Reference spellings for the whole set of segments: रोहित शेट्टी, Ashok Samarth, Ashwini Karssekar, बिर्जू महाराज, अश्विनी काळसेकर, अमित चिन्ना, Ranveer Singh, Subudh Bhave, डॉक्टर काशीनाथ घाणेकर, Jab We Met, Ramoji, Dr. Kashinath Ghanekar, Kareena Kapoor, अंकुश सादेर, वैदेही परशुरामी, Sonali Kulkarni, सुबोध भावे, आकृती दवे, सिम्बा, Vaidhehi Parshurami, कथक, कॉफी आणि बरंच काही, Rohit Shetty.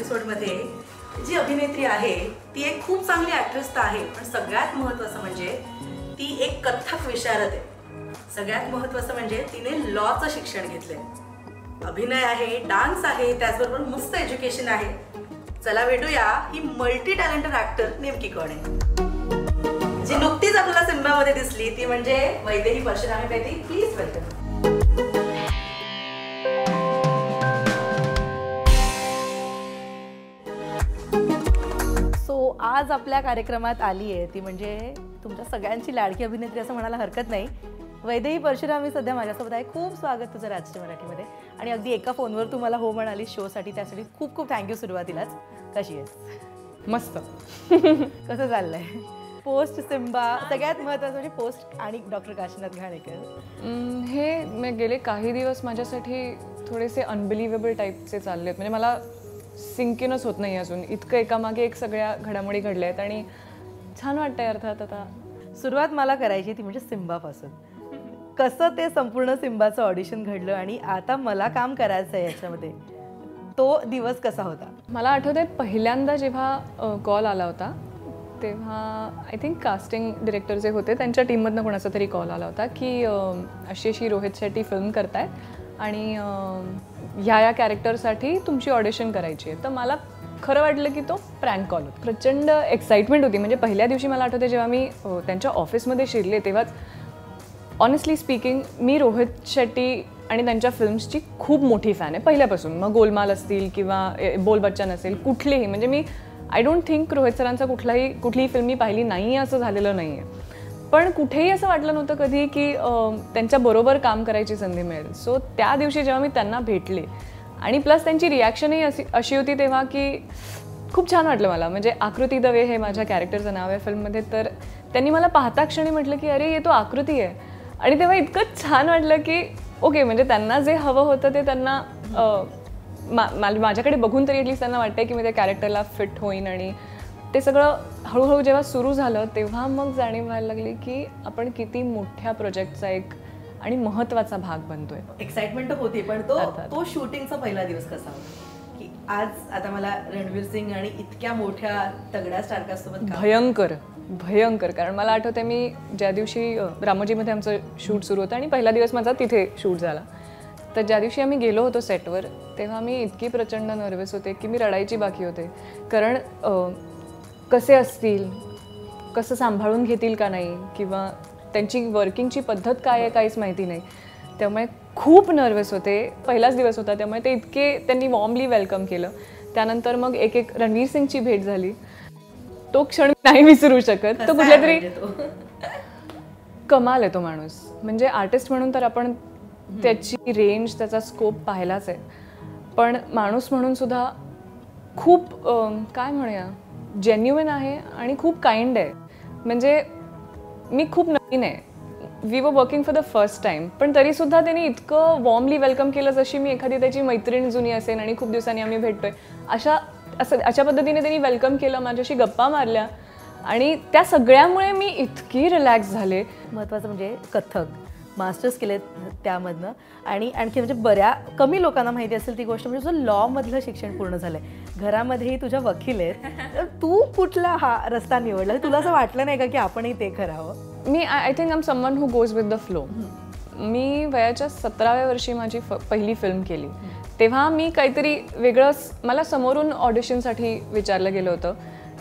एपिसोडमध्ये जी अभिनेत्री आहे ती एक खूप चांगली ॲक्ट्रेस तर आहे, पण सगळ्यात महत्त्वाचं म्हणजे ती एक कथ्थक विशारद आहे. सगळ्यात महत्त्वाचं म्हणजे तिने लॉचं शिक्षण घेतलं आहे. अभिनय आहे, डान्स आहे, त्याचबरोबर मस्त एज्युकेशन आहे. चला भेटूया ही मल्टी टॅलेंटेड ॲक्टर नेमकी कोण आहे. जी नुकतीच आपल्याला सिम्बामध्ये दिसली ती म्हणजे वैदेही परशुरामी. Please welcome. So आज आपल्या कार्यक्रमात आली आहे ती म्हणजे तुमच्या सगळ्यांची लाडकी अभिनेत्री असं म्हणायला हरकत नाही, वैदेही परशुरामी सध्या माझ्यासोबत आहे. खूप स्वागत तुझं राजश्री मराठीमध्ये. आणि अगदी एका फोनवर तुम्हाला हो म्हणाली शोसाठी, त्यासाठी खूप खूप थँक्यू. सुरुवातीलाच कशी आहेस? मस्त. कसं चाललंय पोस्ट सिम्बा? सगळ्यात महत्त्वाचं म्हणजे पोस्ट आणि डॉक्टर काशीनाथ घाणेकर. हे मी गेले काही दिवस माझ्यासाठी थोडेसे अनबिलिव्हेबल टाईपचे चालले आहेत. म्हणजे मला सिंकिनच होत नाही अजून, इतकं एकामागे एक सगळ्या घडामोडी घडल्या आहेत आणि छान वाटतंय. अर्थात आता सुरुवात मला करायची ती म्हणजे सिम्बापासून. कसं ते संपूर्ण सिम्बाचं ऑडिशन घडलं आणि आता मला काम करायचं आहे याच्यामध्ये, तो दिवस कसा होता? मला आठवतंय पहिल्यांदा जेव्हा कॉल आला होता तेव्हा आय थिंक कास्टिंग डिरेक्टर जे होते त्यांच्या टीममधनं कोणाचा तरी कॉल आला होता की अशी अशी रोहित शेट्टी फिल्म करतायत आणि ह्या या कॅरेक्टरसाठी तुमची ऑडिशन करायची आहे. तर मला खरं वाटलं की तो प्रँक कॉल होता. प्रचंड एक्साइटमेंट होती. म्हणजे पहिल्या दिवशी मला आठवते जेव्हा मी त्यांच्या ऑफिसमध्ये शिरले तेव्हाच ऑनेस्टली स्पीकिंग मी रोहित शेट्टी आणि त्यांच्या फिल्म्सची खूप मोठी फॅन आहे पहिल्यापासून. मग गोलमाल असतील किंवा बोल बच्चन असेल, कुठलेही. म्हणजे मी आय डोंट थिंक रोहित सरांचा कुठलीही फिल्म मी पाहिली नाही आहे असं झालेलं नाही आहे. पण कुठेही असं वाटलं नव्हतं कधी की त्यांच्याबरोबर काम करायची संधी मिळेल. सो त्या दिवशी जेव्हा मी त्यांना भेटले आणि प्लस त्यांची रिॲक्शनही अशी होती तेव्हा की खूप छान वाटलं मला. म्हणजे आकृती दवे हे माझ्या कॅरेक्टरचं नाव आहे फिल्ममध्ये. तर त्यांनी मला पाहता क्षणी म्हटलं की अरे हे तो आकृती आहे. आणि तेव्हा इतकं छान वाटलं की ओके, म्हणजे त्यांना जे हवं होतं ते त्यांना माझ्याकडे बघून तरी ॲटलीस्ट त्यांना वाटतंय की मी त्या कॅरेक्टरला फिट होईन. आणि ते सगळं हळूहळू जेव्हा सुरू झालं तेव्हा मग जाणीव व्हायला लागली की आपण किती मोठ्या प्रोजेक्टचा एक आणि महत्त्वाचा भाग बनतोय. एक्साइटमेंट होती. पण तो शूटिंगचा पहिला दिवस कसा होता की आज आता मला रणवीर सिंग आणि इतक्या मोठ्या तगड्या स्टारकासोबत? भयंकर. कारण मला आठवतंय मी ज्या दिवशी रामोजीमध्ये आमचं शूट सुरू होतं आणि पहिला दिवस माझा तिथे शूट झाला, तर ज्या दिवशी आम्ही गेलो होतो सेटवर तेव्हा मी इतकी प्रचंड नर्वस होते की मी रडायची बाकी होते. कारण कसे असतील, कसं सांभाळून घेतील का नाही, किंवा त्यांची वर्किंगची पद्धत काय आहे काहीच माहिती नाही. त्यामुळे खूप नर्वस होते. पहिलाच दिवस होता त्यामुळे ते इतके त्यांनी वॉर्मली वेलकम केलं. त्यानंतर मग एक एक रणवीर सिंगची भेट झाली. तो क्षण नाही विसरू शकत. तो कुठल्या तरी कमाल आहे तो माणूस. म्हणजे आर्टिस्ट म्हणून तर आपण त्याची रेंज, त्याचा स्कोप पाहिलाच आहे, पण माणूस म्हणून सुद्धा खूप काय म्हणूया जेन्युइन आहे आणि खूप काइंड आहे. म्हणजे मी खूप नवीन आहे, we were working for the first time, पण तरीसुद्धा त्यांनी इतकं वॉर्मली वेलकम केलं जशी मी एखादी त्याची मैत्रीण जुनी असेल आणि खूप दिवसांनी आम्ही भेटतोय अशा पद्धतीने त्यांनी वेलकम केलं. माझ्याशी गप्पा मारल्या आणि त्या सगळ्यामुळे मी इतकी रिलॅक्स झाले. महत्त्वाचं म्हणजे कथक मास्टर्स केलेत त्यामधनं. आणि आणखी म्हणजे बऱ्या कमी लोकांना माहिती असेल ती गोष्ट म्हणजे तुझं लॉमधलं शिक्षण पूर्ण झालं आहे, घरामध्येही तुझ्या वकील आहेत, तर तू कुठला हा रस्ता निवडला? तुला असं वाटलं नाही का की आपणही ते करावं? मी I think am someone who goes with the flow. मी वयाच्या 17व्या वर्षी माझी पहिली फिल्म केली. तेव्हा मी काहीतरी वेगळंच, मला समोरून ऑडिशनसाठी विचारलं गेलं होतं,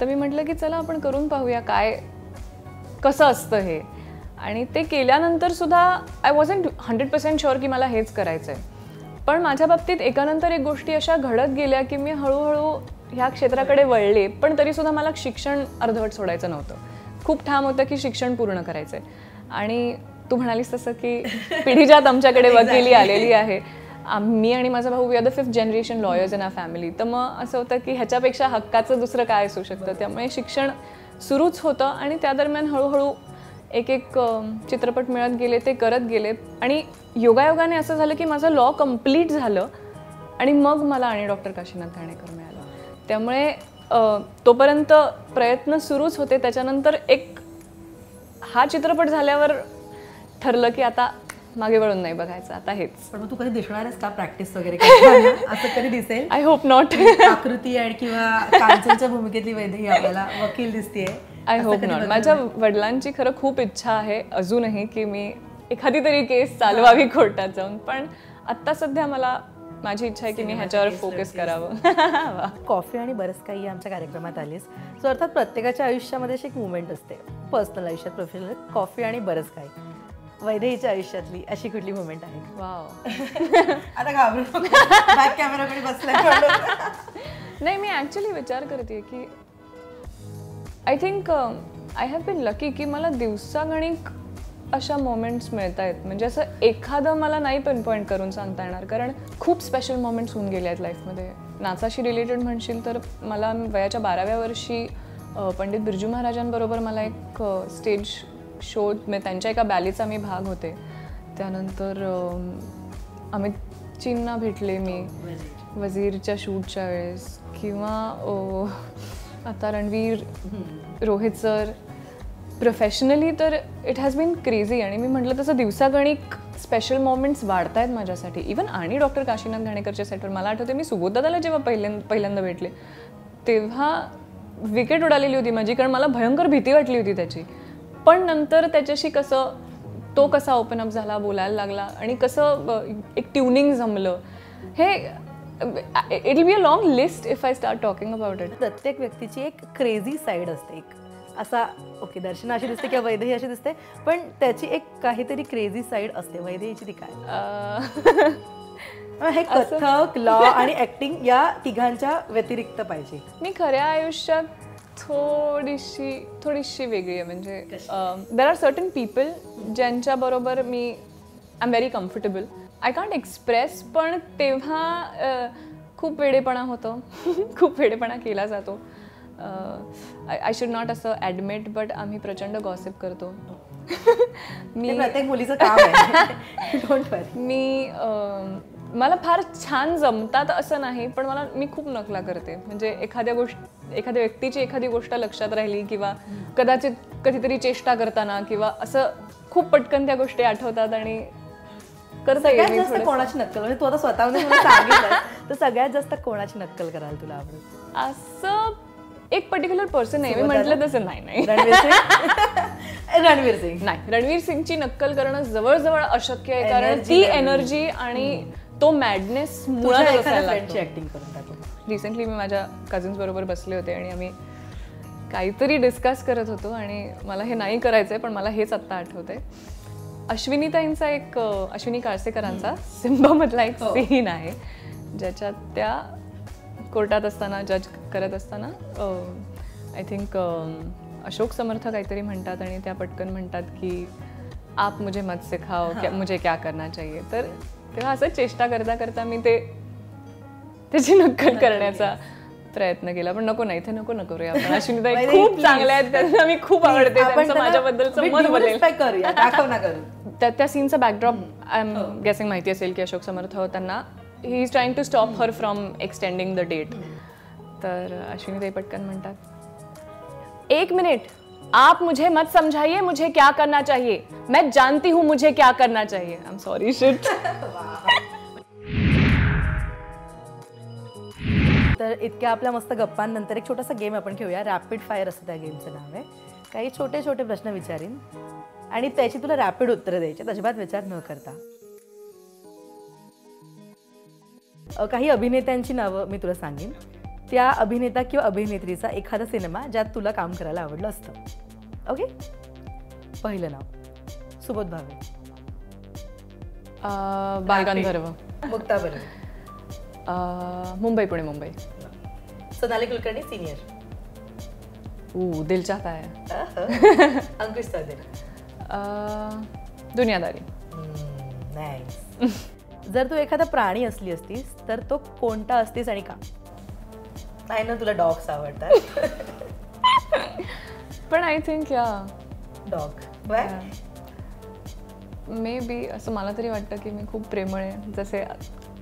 तर मी म्हटलं की चला आपण करून पाहूया काय कसं असतं हे. आणि ते केल्यानंतरसुद्धा आय वॉजंट 100% शुअर की मला हेच करायचं आहे. पण माझ्या बाबतीत एकानंतर एक गोष्टी अशा घडत गेल्या की मी हळूहळू ह्या क्षेत्राकडे वळले. पण तरीसुद्धा मला शिक्षण अर्धवट सोडायचं नव्हतं. खूप ठाम होतं की शिक्षण पूर्ण करायचं आहे. आणि तू म्हणालीस तसं की पिढीजात आमच्याकडे वकिली आलेली आहे. मी आणि माझा भाऊ we are the 5th generation lawyers in our family. तर मग असं होतं की ह्याच्यापेक्षा हक्काचं दुसरं काय असू शकतं. त्यामुळे शिक्षण सुरूच होतं आणि त्या दरम्यान हळूहळू एक एक चित्रपट मिळत गेले, ते करत गेले. आणि योगायोगाने असं झालं की माझं लॉ कम्प्लीट झालं आणि मग मला आणि डॉक्टर काशीनाथ घाणेकर मिळालं. त्यामुळे तोपर्यंत प्रयत्न सुरूच होते. त्याच्यानंतर एक हा चित्रपट झाल्यावर ठरलं की आता मागे वळून नाही बघायचं आता हेच. पण मग तू कधी दिसणारच का प्रॅक्टिस वगैरे असं कधी दिसेल? I hope not. आकृती आणि किंवा कांचनच्या भूमिकेतली वैदेही आपल्याला वकील दिसतेय. I hope not. माझ्या वडिलांची खरं खूप इच्छा आहे अजूनही की मी एखादी तरी केस चालवावी कोर्टात जाऊन, पण आत्ता सध्या मला माझी इच्छा आहे की मी ह्याच्यावर फोकस करावं. कॉफी आणि बरंच काही आमच्या कार्यक्रमात आलीस. सो अर्थात प्रत्येकाच्या आयुष्यामध्ये अशी एक मुवमेंट असते, पर्सनल आयुष्यात, प्रोफेशनल. कॉफी आणि बरंच काही वैदेहीच्या आयुष्यातली अशी कुठली मुवमेंट आहे? वाव, आता घाबरून बॅक कॅमेराकडे बसला. नाही, मी ॲक्च्युली विचार करते की I think I have been lucky की मला दिवसागणिक अशा मोमेंट्स मिळत आहेत. म्हणजे असं एखादं मला नाही पिनपॉईंट करून सांगता येणार, कारण खूप स्पेशल मोमेंट्स होऊन गेले आहेत लाईफमध्ये. नाचाशी रिलेटेड म्हणशील तर मला वयाच्या 12व्या वर्षी पंडित बिर्जू महाराजांबरोबर मला एक स्टेज शो, त्यांच्या एका बॅलीचा मी भाग होते. त्यानंतर अमित चिन्ना भेटले मी वजीरच्या शूटच्या वेळेस, किंवा आता रणवीर, रोहित सर. प्रोफेशनली तर इट हॅज बीन क्रेझी. आणि मी म्हटलं तसं दिवसागणिक स्पेशल मोमेंट्स वाढत आहेत माझ्यासाठी. इवन आणि डॉक्टर काशीनाथ घाणेकरच्या सेटवर मला आठवते मी सुबोधदादाला जेव्हा पहिल्यांदा भेटले तेव्हा विकेट उडालेली होती माझी, कारण मला भयंकर भीती वाटली होती त्याची. पण नंतर त्याच्याशी कसं तो कसा ओपन अप झाला, बोलायला लागला, आणि कसं एक ट्युनिंग जमलं, हे it will be a long list if I start talking about it. प्रत्येक व्यक्तीची एक क्रेझी साईड असते. एक असा ओके दर्शना अशी दिसते किंवा वैदेही अशी दिसते, पण त्याची एक काहीतरी क्रेझी साईड असते. वैदेहीची ती काय? हे कथक, लॉ आणि ऍक्टिंग या तिघांच्या व्यतिरिक्त पाहिजे. मी खऱ्या आयुष्यात थोडीशी वेगळी आहे. म्हणजे देर आर सर्टन पीपल ज्यांच्याबरोबर मी I am very comfortable. I can't express, पण तेव्हा खूप वेडेपणा होतो. खूप वेडेपणा केला जातो. आय शुड नॉट असं ॲडमिट, बट आम्ही प्रचंड गॉसिप करतो. मी प्रत्येक मुलीचं काम आहे. Don't worry. मला फार छान जमतात असं नाही, पण मी खूप नकला करते. म्हणजे एखाद्या व्यक्तीची एखादी गोष्ट लक्षात राहिली किंवा कदाचित कधीतरी चेष्टा करताना किंवा असं खूप पटकन त्या गोष्टी आठवतात आणि करता येईल. कोणाची नक्कल? म्हणजे तू आता स्वतःहून सांगितलं तर सगळ्यात जास्त कोणाची नक्कल करायला तुला आवडेल? असं एक पर्टिक्युलर पर्सन आहे. मी म्हटलं तसं नाही. रणवीर सिंगची नक्कल करणं जवळजवळ अशक्य आहे, कारण ती एनर्जी आणि तो मॅडनेस मुळात बसायला लागतो. रिसेंटली मी माझ्या कझन्स बरोबर बसले होते आणि आम्ही काहीतरी डिस्कस करत होतो आणि मला हे नाही करायचंय, पण मला हेच आत्ता आठवतंय. अश्विनीताईंचा एक, अश्विनी काळसेकरांचा सिम्बामधला एक सीन आहे ज्याच्यात त्या कोर्टात असताना, जज करत असताना, आय थिंक अशोक समर्थ काहीतरी म्हणतात आणि त्या पटकन म्हणतात की आप मुझे मत सिखाओ, मुझे क्या करना चाहिए. तर तेव्हा असं चेष्टा करता करता मी त्याची नक्कल करण्याचा प्रयत्न केला. पण नको, नाही इथे नको रे. आपण अश्विनीताई खूप चांगल्या आहेत, त्यांना मी खूप आवडते. त्यांचं माझ्याबद्दलचं मन बदलेल. त्या सीनचा बॅकड्रॉप आय एम गेसिंग माहिती असेल की अशोक समर्थ त्यांना he is trying to stop her from extending the date. तर अश्विनीताई पटकन म्हणतात, 1 मिनिट, आप मुझे मत समझाइए, मुझे क्या करना चाहिए, मैं जानती हूँ मुझे क्या करना चाहिए. I am sorry, shit. तर इतक्या आपल्या मस्त गप्पांनंतर एक छोटासा गेम आपण खेळूया. रॅपिड फायर असं त्या गेमचं नाव आहे. काही छोटे छोटे प्रश्न विचारीन आणि त्याची तुला रॅपिड उत्तरं द्यायची, अजिबात विचार न करता. काही अभिनेत्यांची नावं मी तुला सांगेन. त्या अभिनेता किंवा अभिनेत्रीचा एखादा सिनेमा ज्यात तुला काम करायला आवडलं असतं. ओके. पहिलं नाव सुबोध भावे. बालगंधर्व. मुक्ताबर. मुंबई पुणे मुंबई. सोनाली कुलकर्णी सिनियर. दिल चाहता है. अंकुश सादेर. दुनियादारी. जर तू एखादा प्राणी असली असतीस तर तो कोणता असतीस आणि का? नाही ना, तुला डॉग्स आवडतात. पण आय थिंक या डॉग मे बी, असं मला तरी वाटतं की मी खूप प्रेमळ आहे. जसे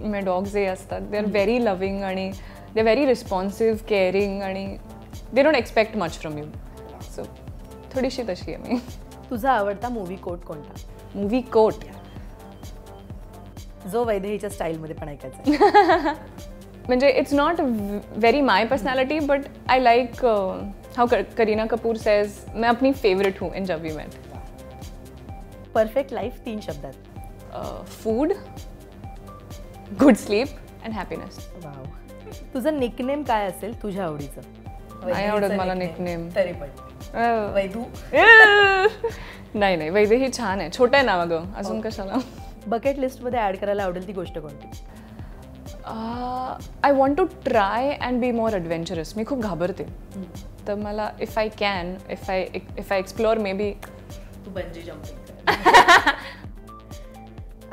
मी डॉग्स जे असतात, दे आर व्हेरी लव्हिंग आणि they are very responsive, caring, आणि they don't expect much from you. So थोडीशी तशी आहे मी. तुझा आवडता मूवी कोट कोणता? मूवी कोट जो वैदेहीच्या स्टाईलमध्ये पण ऐकायचा. म्हणजे it's not very my personality but I like how Kareena Kapoor says मैं अपनी फेवरेट हूँ इन जब वी मेट. परफेक्ट लाईफ 3 शब्दात. Food, good sleep and happiness. Wow. तुझं निकनेम काय असेल तुझ्या आवडीचं? नाही आवडत मला निकनेम. तरी पण वैदू? नाही नाही, वैदेही छान आहे, छोटं आहे नाव अगं, अजून कशाला. बकेट लिस्टमध्ये ॲड करायला आवडेल ती गोष्ट कोणती? I want to try and be more adventurous. मी खूप घाबरते तर मला if I can if I explore maybe bungee jumping.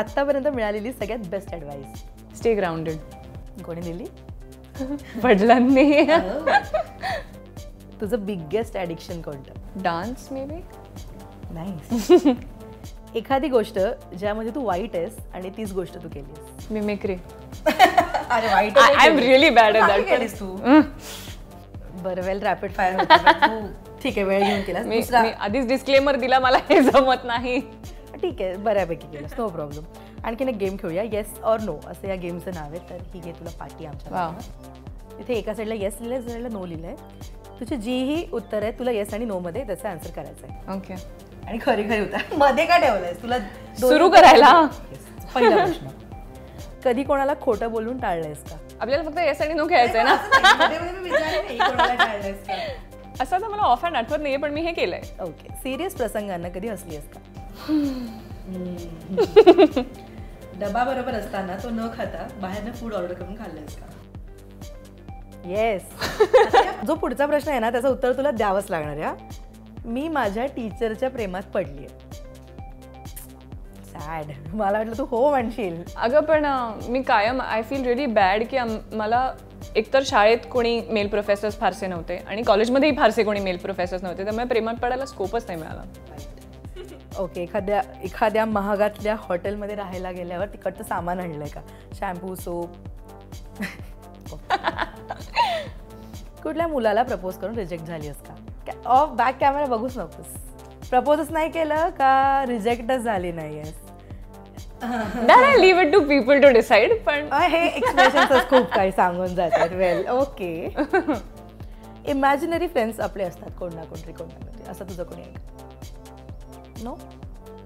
आत्तापर्यंत मिळालेली सगळ्यात बेस्ट ॲडवाईस? Stay grounded. कोणी दिली? वडिलांनी. तुझं बिगेस्ट ॲडिक्शन कोणतं? Dance maybe. नाही. एखादी गोष्ट ज्यामध्ये तू वाईट आहेस आणि तीच गोष्ट तू केलीस? मिमिक्री. अरे वाईट, I am really bad at that. केलीस तू? बरं, वेल रॅपिड फायर होतं. ठीक आहे, वेळ घेऊन केलास. मी आधीच डिस्क्लेमर दिला मला हे जमत नाही. ठीक आहे, बऱ्यापैकी केलंस, नो प्रॉब्लेम. आणखीन एक गेम खेळूया, येस ऑर नो असं या गेमचं नाव आहे. तर ही घे तुला पार्टी आमच्या. इथे एका साईडला येस लिहिलं आहे, साईडला नो लिहिलं आहे. तुझी जीही उत्तर आहे तुला येस आणि नो मध्ये त्याचा आन्सर करायचा आहे. ओके. आणि खरी खरी उत्तर मध्ये काय ठेवलंयस तुला सुरू करायला? पहिला प्रश्न, कधी कोणाला खोटं बोलून टाळलंयस का? आपल्याला फक्त येस आणि नो खेळायचं आहे ना. असं तर मला ऑफ हँड आठवत नाही आहे पण मी हे केलं आहे. ओके. सिरियस प्रसंगांना कधी हसली आहेस का? डबा बरोबर असताना तो न खाता बाहेरनं फूड ऑर्डर करून खाल्लंस का? येस. जो पुढचा प्रश्न आहे ना त्याचं उत्तर तुला द्यावंच लागणार आहे. मी माझ्या टीचरच्या प्रेमात पडली आहे. सॅड. मला वाटलं तू हो म्हणशील. अगं पण मी कायम आय फील रिअली बॅड की मला एकतर शाळेत कोणी मेल प्रोफेसर्स फारसे नव्हते आणि कॉलेजमध्येही फारसे कोणी मेल प्रोफेसर्स नव्हते त्यामुळे प्रेमात पडायला स्कोपच नाही मिळाला. ओके. एखाद्या महागातल्या हॉटेलमध्ये राहायला गेल्यावर तिकडचं सामान आणलंय का? Shampoo, soap. कुठल्या मुलाला प्रपोज करून रिजेक्ट झाली आहेस का? ऑफ बॅक कॅमेरा बघूच नकोस. प्रपोजच नाही केलं का रिजेक्टच झाली नाही आहेस? I leave it to people to decide. पण हे एक्सप्रेशन्स खूप काही सांगून जातात. वेल, ओके. इमॅजिनरी फ्रेंड्स आपले असतात कोण ना कोणतरी कोण ना कोणतरी, असं तुझं कोणी आहे? नो.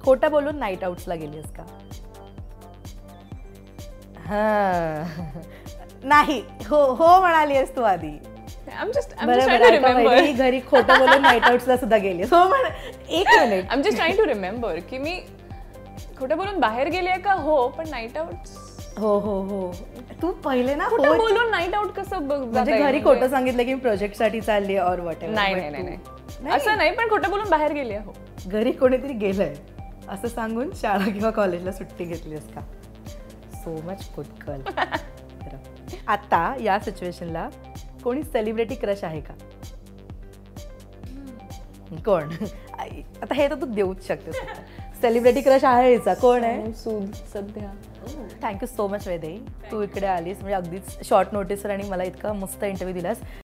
खोटं बोलून नाईट आउट्सला गेलीस का? हा. नाही. हो हो म्हणालीस तू आधी. बरोबर. घरी खोटं बोलून नाईट आउट्सला सुद्धा गेलीस? हो. म्हण एक minute, I am just trying to remember की मी खोटं बोलून बाहेर गेली आहे का? हो. पण नाईट आउट्स? हो हो हो. तू पहिले ना खोटं बोलून नाईट आउट कसं? म्हणजे घरी खोटं सांगितलं की मी प्रोजेक्टसाठी चालली ऑर वॉट एव्हर? नाही नाही नाही असं नाही, पण खोटं बोलून बाहेर गेली आहे. हो. घरी कोणीतरी गेलंय असं सांगून शाळा किंवा कॉलेजला सुट्टी घेतलीस का? सो मच कुटकल. आता या सिच्युएशनला कोणी सेलिब्रिटी क्रश आहे का? कोण? आता हे तर तू देऊच शकतेस. सेलिब्रिटी क्रश आहे हिचा. कोण आहे? सुद सध्या. थँक्यू सो मच वैदेही, तू इकडे आलीस. म्हणजे अगदीच शॉर्ट नोटीसवर आणि मला इतका मस्त इंटरव्ह्यू दिलास.